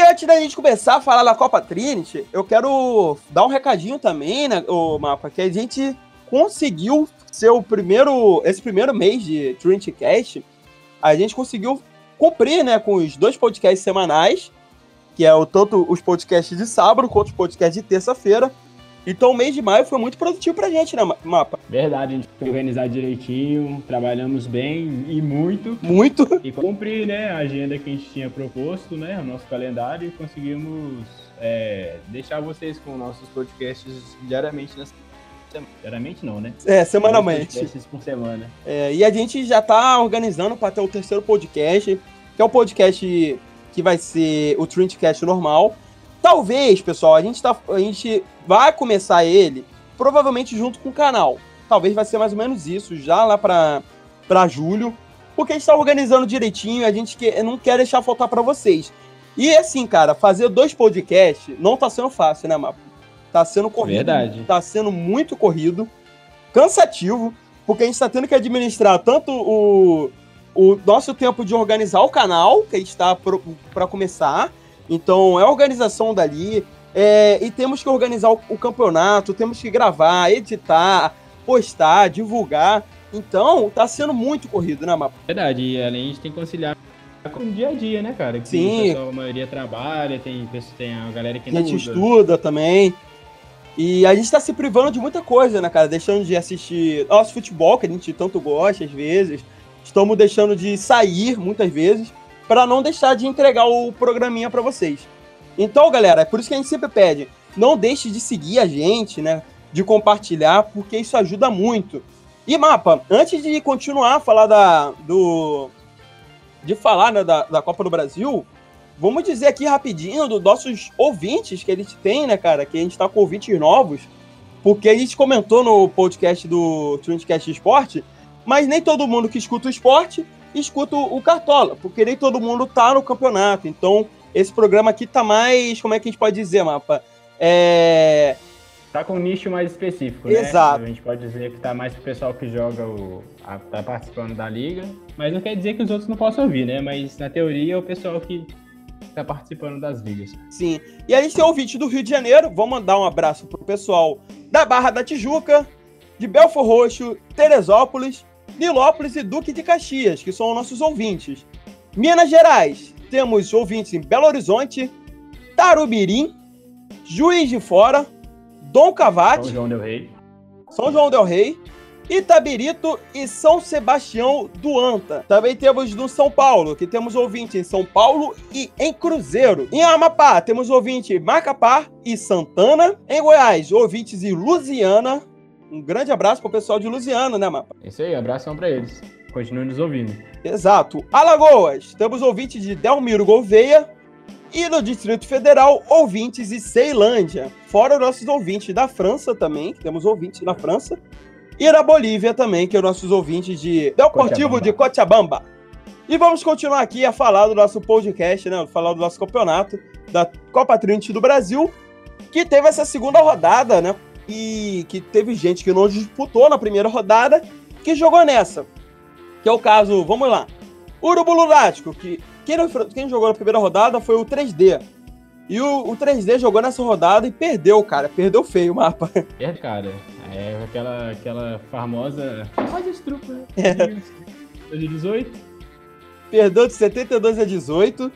Antes da gente começar a falar da Copa Trinity, eu quero dar um recadinho também, né, o Mapa, que a gente conseguiu ser o primeiro, esse primeiro mês de TrinityCast, a gente conseguiu cumprir, né, com os dois podcasts semanais, que é o, tanto os podcasts de sábado quanto os podcasts de terça-feira. Então o mês de maio foi muito produtivo pra gente, né, Mapa? Verdade, a gente foi organizado direitinho, trabalhamos bem e muito. Muito. E cumprir, né, a agenda que a gente tinha proposto, né, o nosso calendário, e conseguimos é, deixar vocês com nossos podcasts diariamente nessa semana. Diariamente não, né? É, semanalmente. Podcasts por semana. É, e a gente já tá organizando pra ter o terceiro podcast, que é o podcast que vai ser o TrinityCast normal. Talvez, pessoal, a gente, tá, a gente vai começar ele provavelmente junto com o canal. Talvez vai ser mais ou menos isso, já lá pra, pra julho. Porque a gente tá organizando direitinho, a gente que, não quer deixar faltar pra vocês. E assim, cara, fazer dois podcasts não tá sendo fácil, né, Mapa? Tá sendo corrido. Verdade. Tá sendo muito corrido, cansativo, porque a gente tá tendo que administrar tanto o, o nosso tempo de organizar o canal, que a gente tá pro, pra começar... Então, é a organização dali, é, e temos que organizar o, o campeonato, temos que gravar, editar, postar, divulgar. Então, tá sendo muito corrido, né, Mapa? Verdade, e além a gente tem que conciliar com o dia a dia, né, cara? Que sim. O pessoal, a maioria trabalha, tem, tem a galera que não usa. A gente estuda também. E a gente tá se privando de muita coisa, né, cara? Deixando de assistir nosso futebol, que a gente tanto gosta, às vezes. Estamos deixando de sair, muitas vezes. para não deixar de entregar o programinha para vocês. Então, galera, é por isso que a gente sempre pede, não deixe de seguir a gente, né? De compartilhar, porque isso ajuda muito. E, Mapa, antes de continuar a falar da, do, de falar, né, da, da Copa do Brasil, vamos dizer aqui rapidinho dos nossos ouvintes que a gente tem, né, cara? Que a gente tá com ouvintes novos, porque a gente comentou no podcast do Trendcast Esporte, mas nem todo mundo que escuta o esporte escuta o Cartola, porque nem todo mundo tá no campeonato. Então, esse programa aqui tá mais, como é que a gente pode dizer, Mapa? É... Tá com um nicho mais específico, né? Exato. A gente pode dizer que tá mais pro pessoal que joga, o, a, tá participando da liga, mas não quer dizer que os outros não possam ouvir, né? Mas, na teoria, é o pessoal que tá participando das ligas. Sim. E aí, seu ouvinte do Rio de Janeiro, vou mandar um abraço pro pessoal da Barra da Tijuca, de Belfor Roxo, Teresópolis, Nilópolis e Duque de Caxias, que são nossos ouvintes. Minas Gerais, temos ouvintes em Belo Horizonte, Tarubirim, Juiz de Fora, Dom Cavate, São João del Rei, São João del Rei, Itabirito e São Sebastião do Anta. Também temos no São Paulo, que temos ouvinte em São Paulo e em Cruzeiro. Em Amapá, temos ouvinte em Macapá e Santana. Em Goiás, ouvintes em Lusiana. Um grande abraço pro pessoal de Lusiana, né, Mapa? Isso aí, abração pra eles. Continuem nos ouvindo. Exato. Alagoas, temos ouvinte de Delmiro Gouveia. E no Distrito Federal, ouvintes de Ceilândia. Fora nossos ouvintes da França também, que temos ouvintes na França. E na Bolívia também, que é nossos ouvintes de Deportivo de Cochabamba. E vamos continuar aqui a falar do nosso podcast, né? Falar do nosso campeonato, da Copa Trinity do Brasil, que teve essa segunda rodada, né? E que teve gente que não disputou na primeira rodada, que jogou nessa. Que é o caso, vamos lá, Urubu Lunático, que... Quem, quem jogou na primeira rodada foi o três D. E o, o três D jogou nessa rodada e perdeu, cara. Perdeu feio o Mapa. É, cara. É aquela, aquela famosa... Faz esse truco, né? dois a dezoito. Perdeu de setenta e dois a dezoito.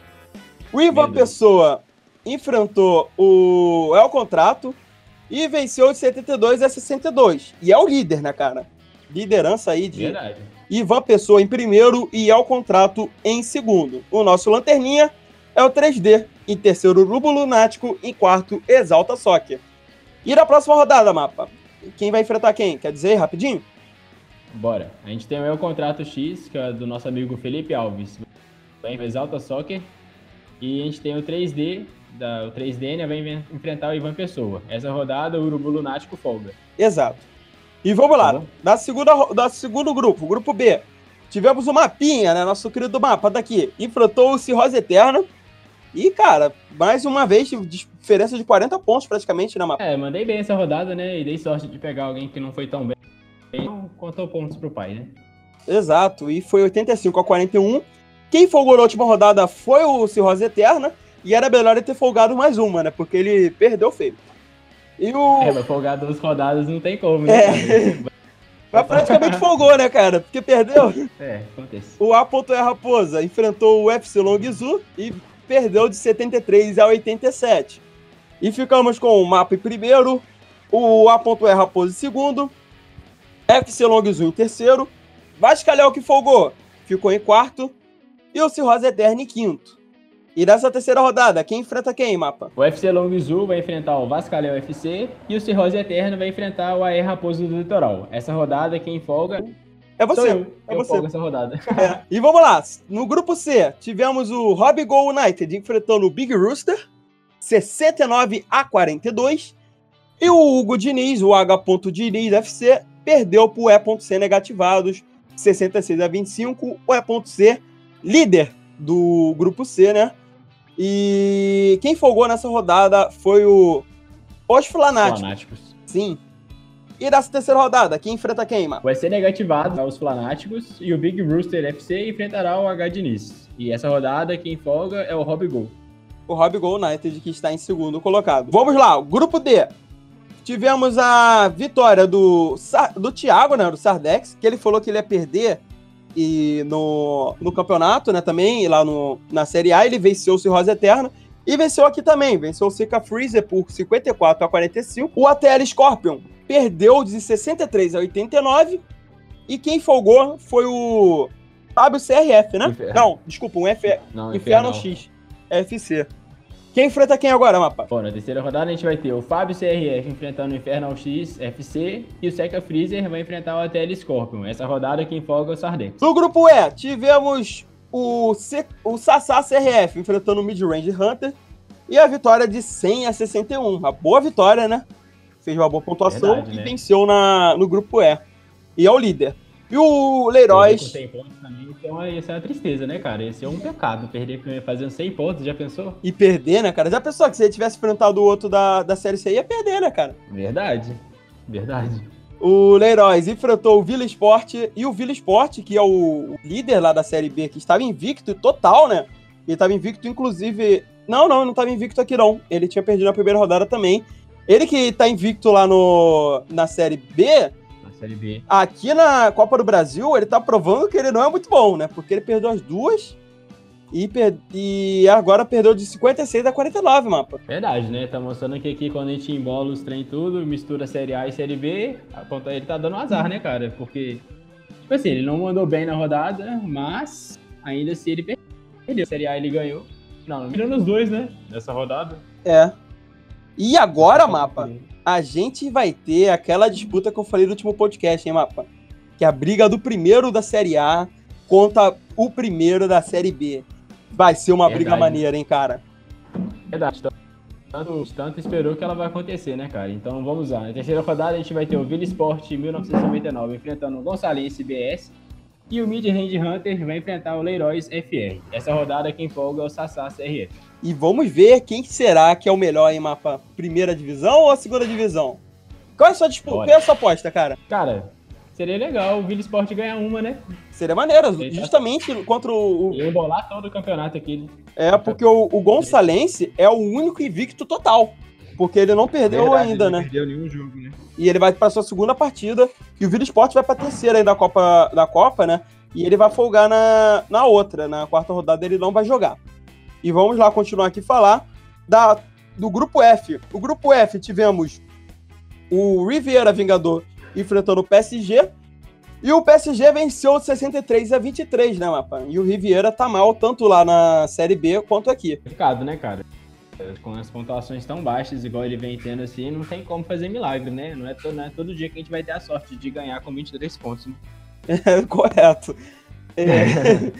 O Ivan Pessoa enfrentou o El Contrato e venceu de setenta e dois a sessenta e dois. E é o líder, né, cara? Liderança aí de... Verdade. Ivan Pessoa em primeiro e El Contrato em segundo. O nosso lanterninha é o três D. Em terceiro, Urubu Lunático. Em quarto, Exalta Soccer. E na próxima rodada, Mapa? Quem vai enfrentar quem? Quer dizer rapidinho? Bora. A gente tem o El Contrato X, que é do nosso amigo Felipe Alves. Vai Exalta Soccer. E a gente tem o três D. Da, o três D, né? Vai enfrentar o Ivan Pessoa. Essa rodada, o Urubu Lunático folga. Exato. E vamos lá, da segunda, da segundo grupo, grupo B, tivemos o Mapinha, né, nosso querido Mapa daqui, enfrentou o Cirrose Eterna e, cara, mais uma vez, diferença de quarenta pontos praticamente, né, Mapa? É, mandei bem essa rodada, né, e dei sorte de pegar alguém que não foi tão bem, então contou pontos pro pai, né? Exato, e foi oitenta e cinco a quarenta e um, quem folgou na última rodada foi o Cirrose Eterna e era melhor ele ter folgado mais uma, né, porque ele perdeu feio. E o... É, mas folgar duas rodadas não tem como, né? É. Mas praticamente folgou, né, cara? Porque perdeu. É, acontece. O A E Raposa enfrentou o F C Longzu e perdeu de setenta e três a oitenta e sete. E ficamos com o Mapa em primeiro, o A E Raposa em segundo, F C Longzu em terceiro, Vascaléu que folgou ficou em quarto e o Cirrose Eterna em quinto. E nessa terceira rodada, quem enfrenta quem, Mapa? O F C Longzu vai enfrentar o Vascaléu F C e o Cirrose Eterna vai enfrentar o A E Raposo do Litoral. Essa rodada, quem folga... É você, eu. é eu você. Folgo essa rodada. É. E vamos lá, no grupo C, tivemos o Rob Gol United enfrentando o Big Rooster, sessenta e nove a quarenta e dois, e o Hugo Diniz, o H.Diniz F C, perdeu pro E.C negativados, sessenta e seis a vinte e cinco, o E.C líder do grupo C, né? E quem folgou nessa rodada foi o Os Fanáticos. Fanáticos. Sim. E nessa terceira rodada, quem enfrenta quem, Mapa? Vai ser negativado os Fanáticos e o Big Rooster F C enfrentará o H.Diniz. E essa rodada, quem folga é o Rob Gol. O Rob Gol United, que está em segundo colocado. Vamos lá, o grupo D. Tivemos a vitória do, do Thiago, né? Do Sardex, que ele falou que ele ia perder e no, no campeonato, né, também, lá no, na Série A, ele venceu o Cirrose Eterna e venceu aqui também, venceu o Seca Freezer por cinquenta e quatro a quarenta e cinco. O A T L Scorpion perdeu de sessenta e três a oitenta e nove e quem folgou foi o Fábio C R F, né? Infer... Não, desculpa, um F... Não, Inferno, Inferno X. F C. Quem enfrenta quem agora, Mapa? Bom, na terceira rodada a gente vai ter o Fábio C R F enfrentando o Inferno X F C e o Seca Freezer vai enfrentar o A T L Scorpion. Essa rodada quem folga é o Sardentos. No grupo E, tivemos o, C... o Sassá C R F enfrentando o Mid-Range Hunter e a vitória de cem a sessenta e um. Uma boa vitória, né? Fez uma boa pontuação. Verdade, e né? Venceu na... no grupo E. E é o líder. E o Leirois... Tem pontos também, então essa é uma tristeza, né, cara? Esse é um pecado, perder fazendo cem pontos, já pensou? E perder, né, cara? Já pensou que se ele tivesse enfrentado o outro da, da Série C, ia perder, né, cara? Verdade, verdade. O Leirois enfrentou o Vila Esporte, e o Vila Esporte, que é o líder lá da Série B, que estava invicto total, né? Ele estava invicto, inclusive... Não, não, não estava invicto aqui, não. Ele tinha perdido na primeira rodada também. Ele que está invicto lá no, na Série B... Série B. Aqui na Copa do Brasil, ele tá provando que ele não é muito bom, né? Porque ele perdeu as duas e, per... e agora perdeu de cinquenta e seis a quarenta e nove, Mapa. Verdade, né? Tá mostrando que aqui quando a gente embola os trem tudo, mistura Série A e Série B, ele tá dando um azar, né, cara? Porque, tipo assim, ele não mandou bem na rodada, mas ainda assim ele perdeu. Série A ele ganhou. Não, não perdeu nos dois, né? Nessa rodada. É. E agora, Mapa... A gente vai ter aquela disputa que eu falei no último podcast, hein, Mapa? Que é a briga do primeiro da Série A contra o primeiro da Série B. Vai ser uma Verdade. briga maneira, hein, cara? Verdade. Tanto, tanto esperou que ela vai acontecer, né, cara? Então vamos lá. Na terceira rodada a gente vai ter o Vila Esporte mil novecentos e noventa e nove enfrentando o Gonçalense B S e o Mid-Range Hunter vai enfrentar o Leirois F R. Essa rodada quem folga é o Sassá C R F. E vamos ver quem será que é o melhor em Mapa, primeira divisão ou a segunda divisão? Qual é a sua disputa? Qual é a sua aposta, cara? Cara, seria legal o Vila Esporte ganhar uma, né? Seria maneiro, seria justamente tá... contra o... Eu embolar todo o campeonato aqui. É, porque o, o Gonçalense é o único invicto total, porque ele não perdeu Verdade, ainda, ele não né? não perdeu nenhum jogo, né? E ele vai para sua segunda partida, e o Vila Esporte vai para a terceira aí da Copa, da Copa, né? E ele vai folgar na, na outra, na quarta rodada ele não vai jogar. E vamos lá continuar aqui falar da, do grupo F. O grupo F tivemos o Riviera Vigador enfrentando o P S G. E o P S G venceu de sessenta e três a vinte e três, né, Mapa? E o Riviera tá mal tanto lá na Série B quanto aqui. Complicado, né, cara? Com as pontuações tão baixas, igual ele vem tendo assim, não tem como fazer milagre, né? Não é todo, não é todo dia que a gente vai ter a sorte de ganhar com vinte e três pontos. Né? É, correto. É.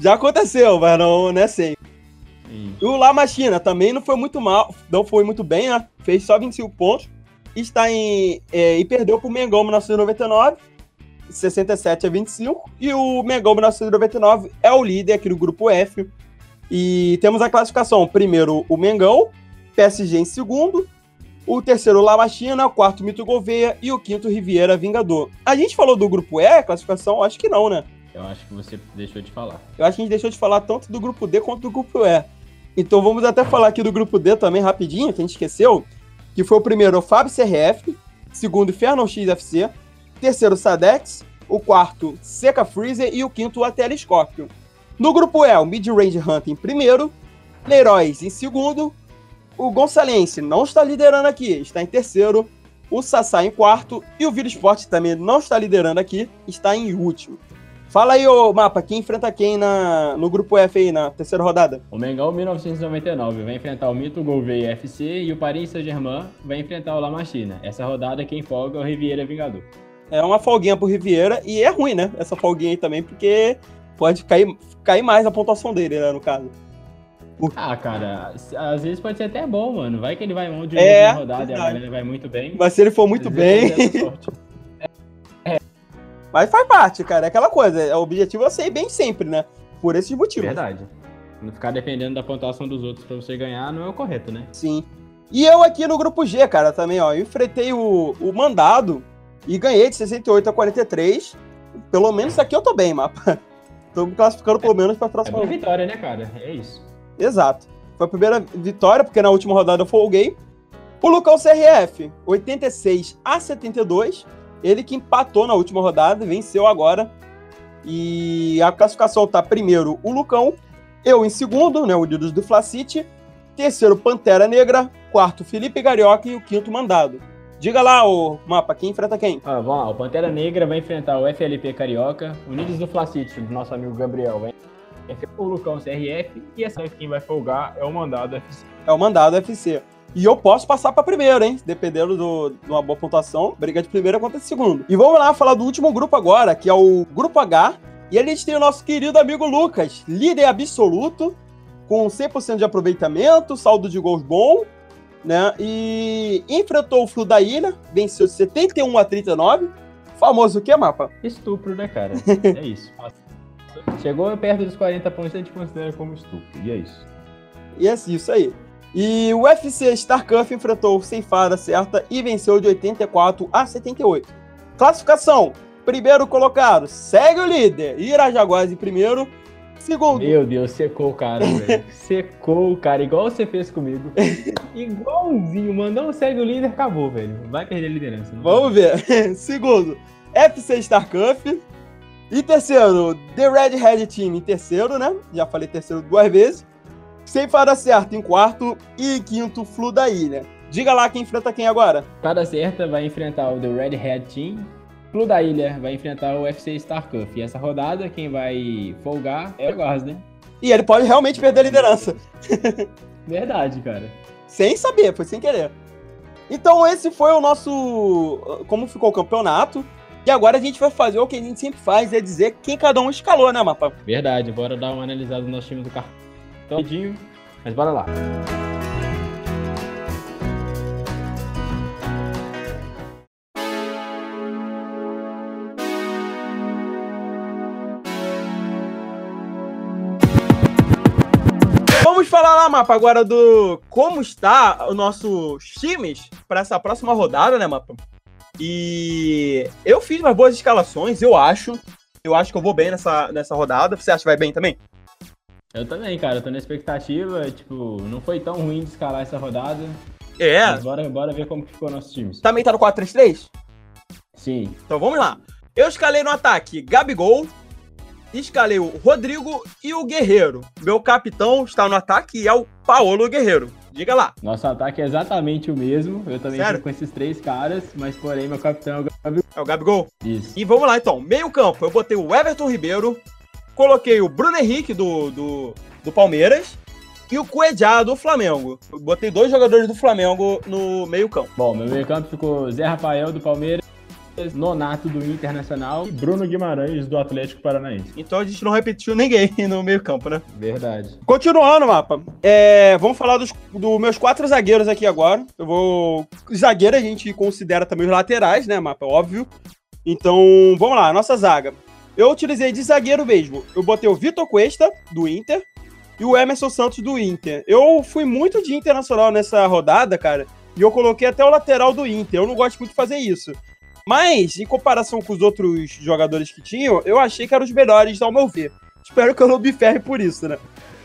Já aconteceu, mas não, não é sempre. E o La Machina também não foi muito mal, não foi muito bem, né? Fez só vinte e cinco pontos está em, é, e perdeu para o Mengão mil novecentos e noventa e nove, sessenta e sete a vinte e cinco. E o Mengão mil novecentos e noventa e nove é o líder aqui do grupo F. E temos a classificação: primeiro o Mengão, P S G em segundo, o terceiro o La Machina, o quarto Mito Gouveia e o quinto Riviera Vingador. A gente falou do grupo E, classificação? Acho que não, né? Eu acho que você deixou de falar. Eu acho que a gente deixou de falar tanto do grupo D quanto do grupo E. Então vamos até falar aqui do grupo D também, rapidinho, que a gente esqueceu, que foi o primeiro o Fábio C R F, segundo Inferno X F C, terceiro o Sadex, o quarto Seca Freezer e o quinto o A T L Scorpion. No grupo E, o Mid-Range Hunter em primeiro, Leirois em segundo, o Gonçalense não está liderando aqui, está em terceiro, o Sassá em quarto e o Vila Esporte também não está liderando aqui, está em último. Fala aí, ô Mapa, quem enfrenta quem na, no grupo F aí, na terceira rodada? O Mengão mil novecentos e noventa e nove vai enfrentar o Mito Gouveia F C e o Paris Saint-Germain vai enfrentar o La Machina. Essa rodada quem folga é o Riviera Vingador. É uma folguinha pro Riviera e é ruim, né? Essa folguinha aí também, porque pode cair, cair mais a pontuação dele, né, no caso. Por... Ah, cara, às vezes pode ser até bom, mano. Vai que ele vai mal de novo é, na rodada e agora ele vai muito bem. Mas se ele for muito bem... Mas faz parte, cara. É aquela coisa. O objetivo é ser bem sempre, né? Por esses motivos. Verdade. Não ficar dependendo da pontuação dos outros pra você ganhar não é o correto, né? Sim. E eu aqui no grupo G, cara, também, ó. Eu enfrentei o, o Mandado e ganhei de sessenta e oito a quarenta e três. Pelo menos aqui eu tô bem, Mapa. Tô me classificando pelo menos pra próxima... É a vitória, né, cara? É isso. Exato. Foi a primeira vitória, porque na última rodada eu folguei. O Lucão C R F, oitenta e seis a setenta e dois. Ele que empatou na última rodada, venceu agora. E a classificação tá primeiro o Lucão, eu em segundo, né, Unidos do Fla City, terceiro Pantera Negra, quarto F L P Carioca e o quinto Mandado. Diga lá, o Mapa, quem enfrenta quem? Ah, vamos lá, o Pantera Negra vai enfrentar o F L P Carioca, Unidos do Flacite, nosso amigo Gabriel, vai enfrentar o Lucão C R F, e essa quem vai folgar é o Mandado F C. É o Mandado F C. E eu posso passar pra primeiro, hein? Dependendo do, de uma boa pontuação, briga de primeiro contra de segundo. E vamos lá falar do último grupo agora, que é o Grupo H. E a gente tem o nosso querido amigo Lucas, líder absoluto, com cem por cento de aproveitamento, saldo de gols bom, né? E enfrentou o Flu da Ilha, venceu de setenta e um a trinta e nove. Famoso o que, Mapa? Estupro, né, cara? É isso. Chegou perto dos quarenta pontos, a gente considera como estupro. E é isso. E é isso aí. E o U F C Star Cup enfrentou sem fada certa e venceu de oitenta e quatro a setenta e oito. Classificação: primeiro colocado, segue o líder, Irajaguás em primeiro. Segundo. Meu Deus, secou o cara, velho. Secou o cara, igual você fez comigo. Igualzinho, mandou segue o líder, acabou, velho. Vai perder a liderança. Vamos vai. ver. Segundo, F C Star Cup. E terceiro, The Red Red Team em terceiro, né? Já falei terceiro duas vezes. Sem fada certa em quarto e quinto, Flu da Ilha. Diga lá quem enfrenta quem agora. Fada certa vai enfrentar o The Red Red Team. Flu da Ilha vai enfrentar o U F C Star Cup. E essa rodada, quem vai folgar é o Goss, né? E ele pode realmente perder a liderança. Verdade, cara. Sem saber, foi sem querer. Então esse foi o nosso... Como ficou o campeonato. E agora a gente vai fazer o que a gente sempre faz, é dizer quem cada um escalou, né, Mapa? Verdade, bora dar uma analisada no nosso time do cartão. Mas bora lá. Vamos falar lá, Mapa, agora do como está os nossos times para essa próxima rodada, né, Mapa? E eu fiz umas boas escalações, eu acho. Eu acho que eu vou bem nessa, nessa rodada. Você acha que vai bem também? Eu também, cara, eu tô na expectativa, tipo, não foi tão ruim de escalar essa rodada. É. Mas bora, bora ver como que ficou nosso time. Também tá no quatro três três? Sim. Então vamos lá. Eu escalei no ataque Gabigol, escalei o Rodrigo e o Guerreiro. Meu capitão está no ataque e é o Paolo Guerreiro. Diga lá. Nosso ataque é exatamente o mesmo, eu também fico com esses três caras, mas porém meu capitão é o Gabigol. É o Gabigol? Isso. E vamos lá então, meio campo, eu botei o Everton Ribeiro, coloquei o Bruno Henrique do, do, do Palmeiras e o Cuejá do Flamengo. Eu botei dois jogadores do Flamengo no meio campo. Bom, meu meio campo ficou Zé Rafael do Palmeiras, Nonato do Internacional e Bruno Guimarães do Atlético Paranaense. Então a gente não repetiu ninguém no meio campo, né? Verdade. Continuando, Mapa. É, vamos falar dos, dos meus quatro zagueiros aqui agora. Eu vou... Zagueiro a gente considera também os laterais, né, Mapa? Óbvio. Então, vamos lá. Nossa zaga. Eu utilizei de zagueiro mesmo. Eu botei o Vitor Cuesta, do Inter, e o Emerson Santos, do Inter. Eu fui muito de Internacional nessa rodada, cara, e eu coloquei até o lateral do Inter. Eu não gosto muito de fazer isso. Mas, em comparação com os outros jogadores que tinham, eu achei que eram os melhores, ao meu ver. Espero que eu não me ferre por isso, né?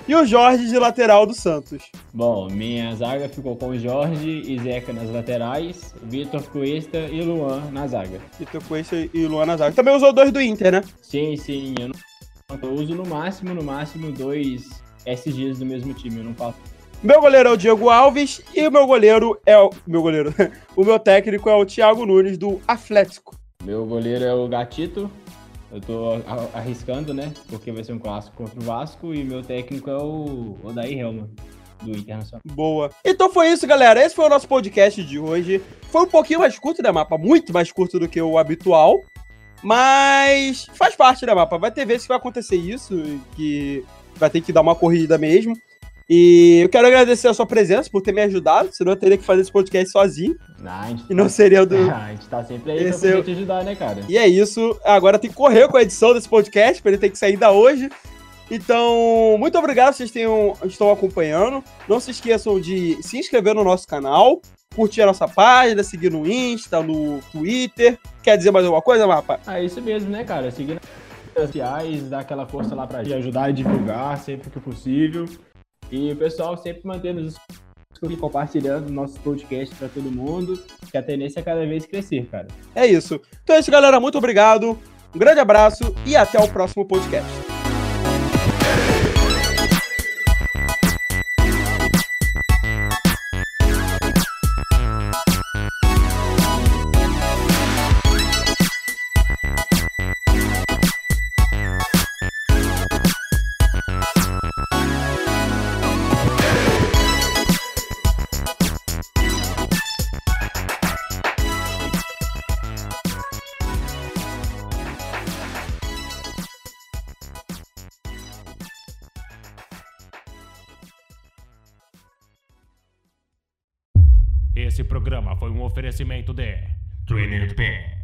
E o Jorge de lateral do Santos. Bom, minha zaga ficou com o Jorge e Zeca nas laterais, Vitor Cuesta e Luan na zaga. Vitor Cuesta e Luan na zaga. Também usou dois do Inter, né? Sim, sim. Eu, não... eu uso no máximo, no máximo, dois S Gs do mesmo time, eu não faço. Meu goleiro é o Diego Alves e o meu goleiro é o... Meu goleiro... o meu técnico é o Thiago Nunes do Atlético. Meu goleiro é o Gatito. Eu tô arriscando, né? Porque vai ser um clássico contra o Vasco e meu técnico é o Odair Helman, do Internacional. Boa. Então foi isso, galera. Esse foi o nosso podcast de hoje. Foi um pouquinho mais curto, né, Mapa? Muito mais curto do que o habitual. Mas faz parte, né, Mapa? Vai ter vezes que vai acontecer isso, que vai ter que dar uma corrida mesmo. E eu quero agradecer a sua presença por ter me ajudado, senão eu teria que fazer esse podcast sozinho. Não, e não seria o do... Ah, a gente tá sempre aí esse pra poder eu... te ajudar, né, cara? E é isso. Agora tem que correr com a edição desse podcast, pra ele ter que sair da hoje. Então, muito obrigado, vocês tenham... estão acompanhando. Não se esqueçam de se inscrever no nosso canal, curtir a nossa página, seguir no Insta, no Twitter. Quer dizer mais alguma coisa, Mapa? Ah, isso mesmo, né, cara? Seguir nas redes sociais, dar aquela força lá pra gente, ajudar e divulgar sempre que possível. E o pessoal sempre mantendo os compartilhando nossos podcasts pra todo mundo, que a tendência é cada vez crescer, cara. É isso. Então é isso, galera. Muito obrigado. Um grande abraço e até o próximo podcast. Esse programa foi um oferecimento de três D P.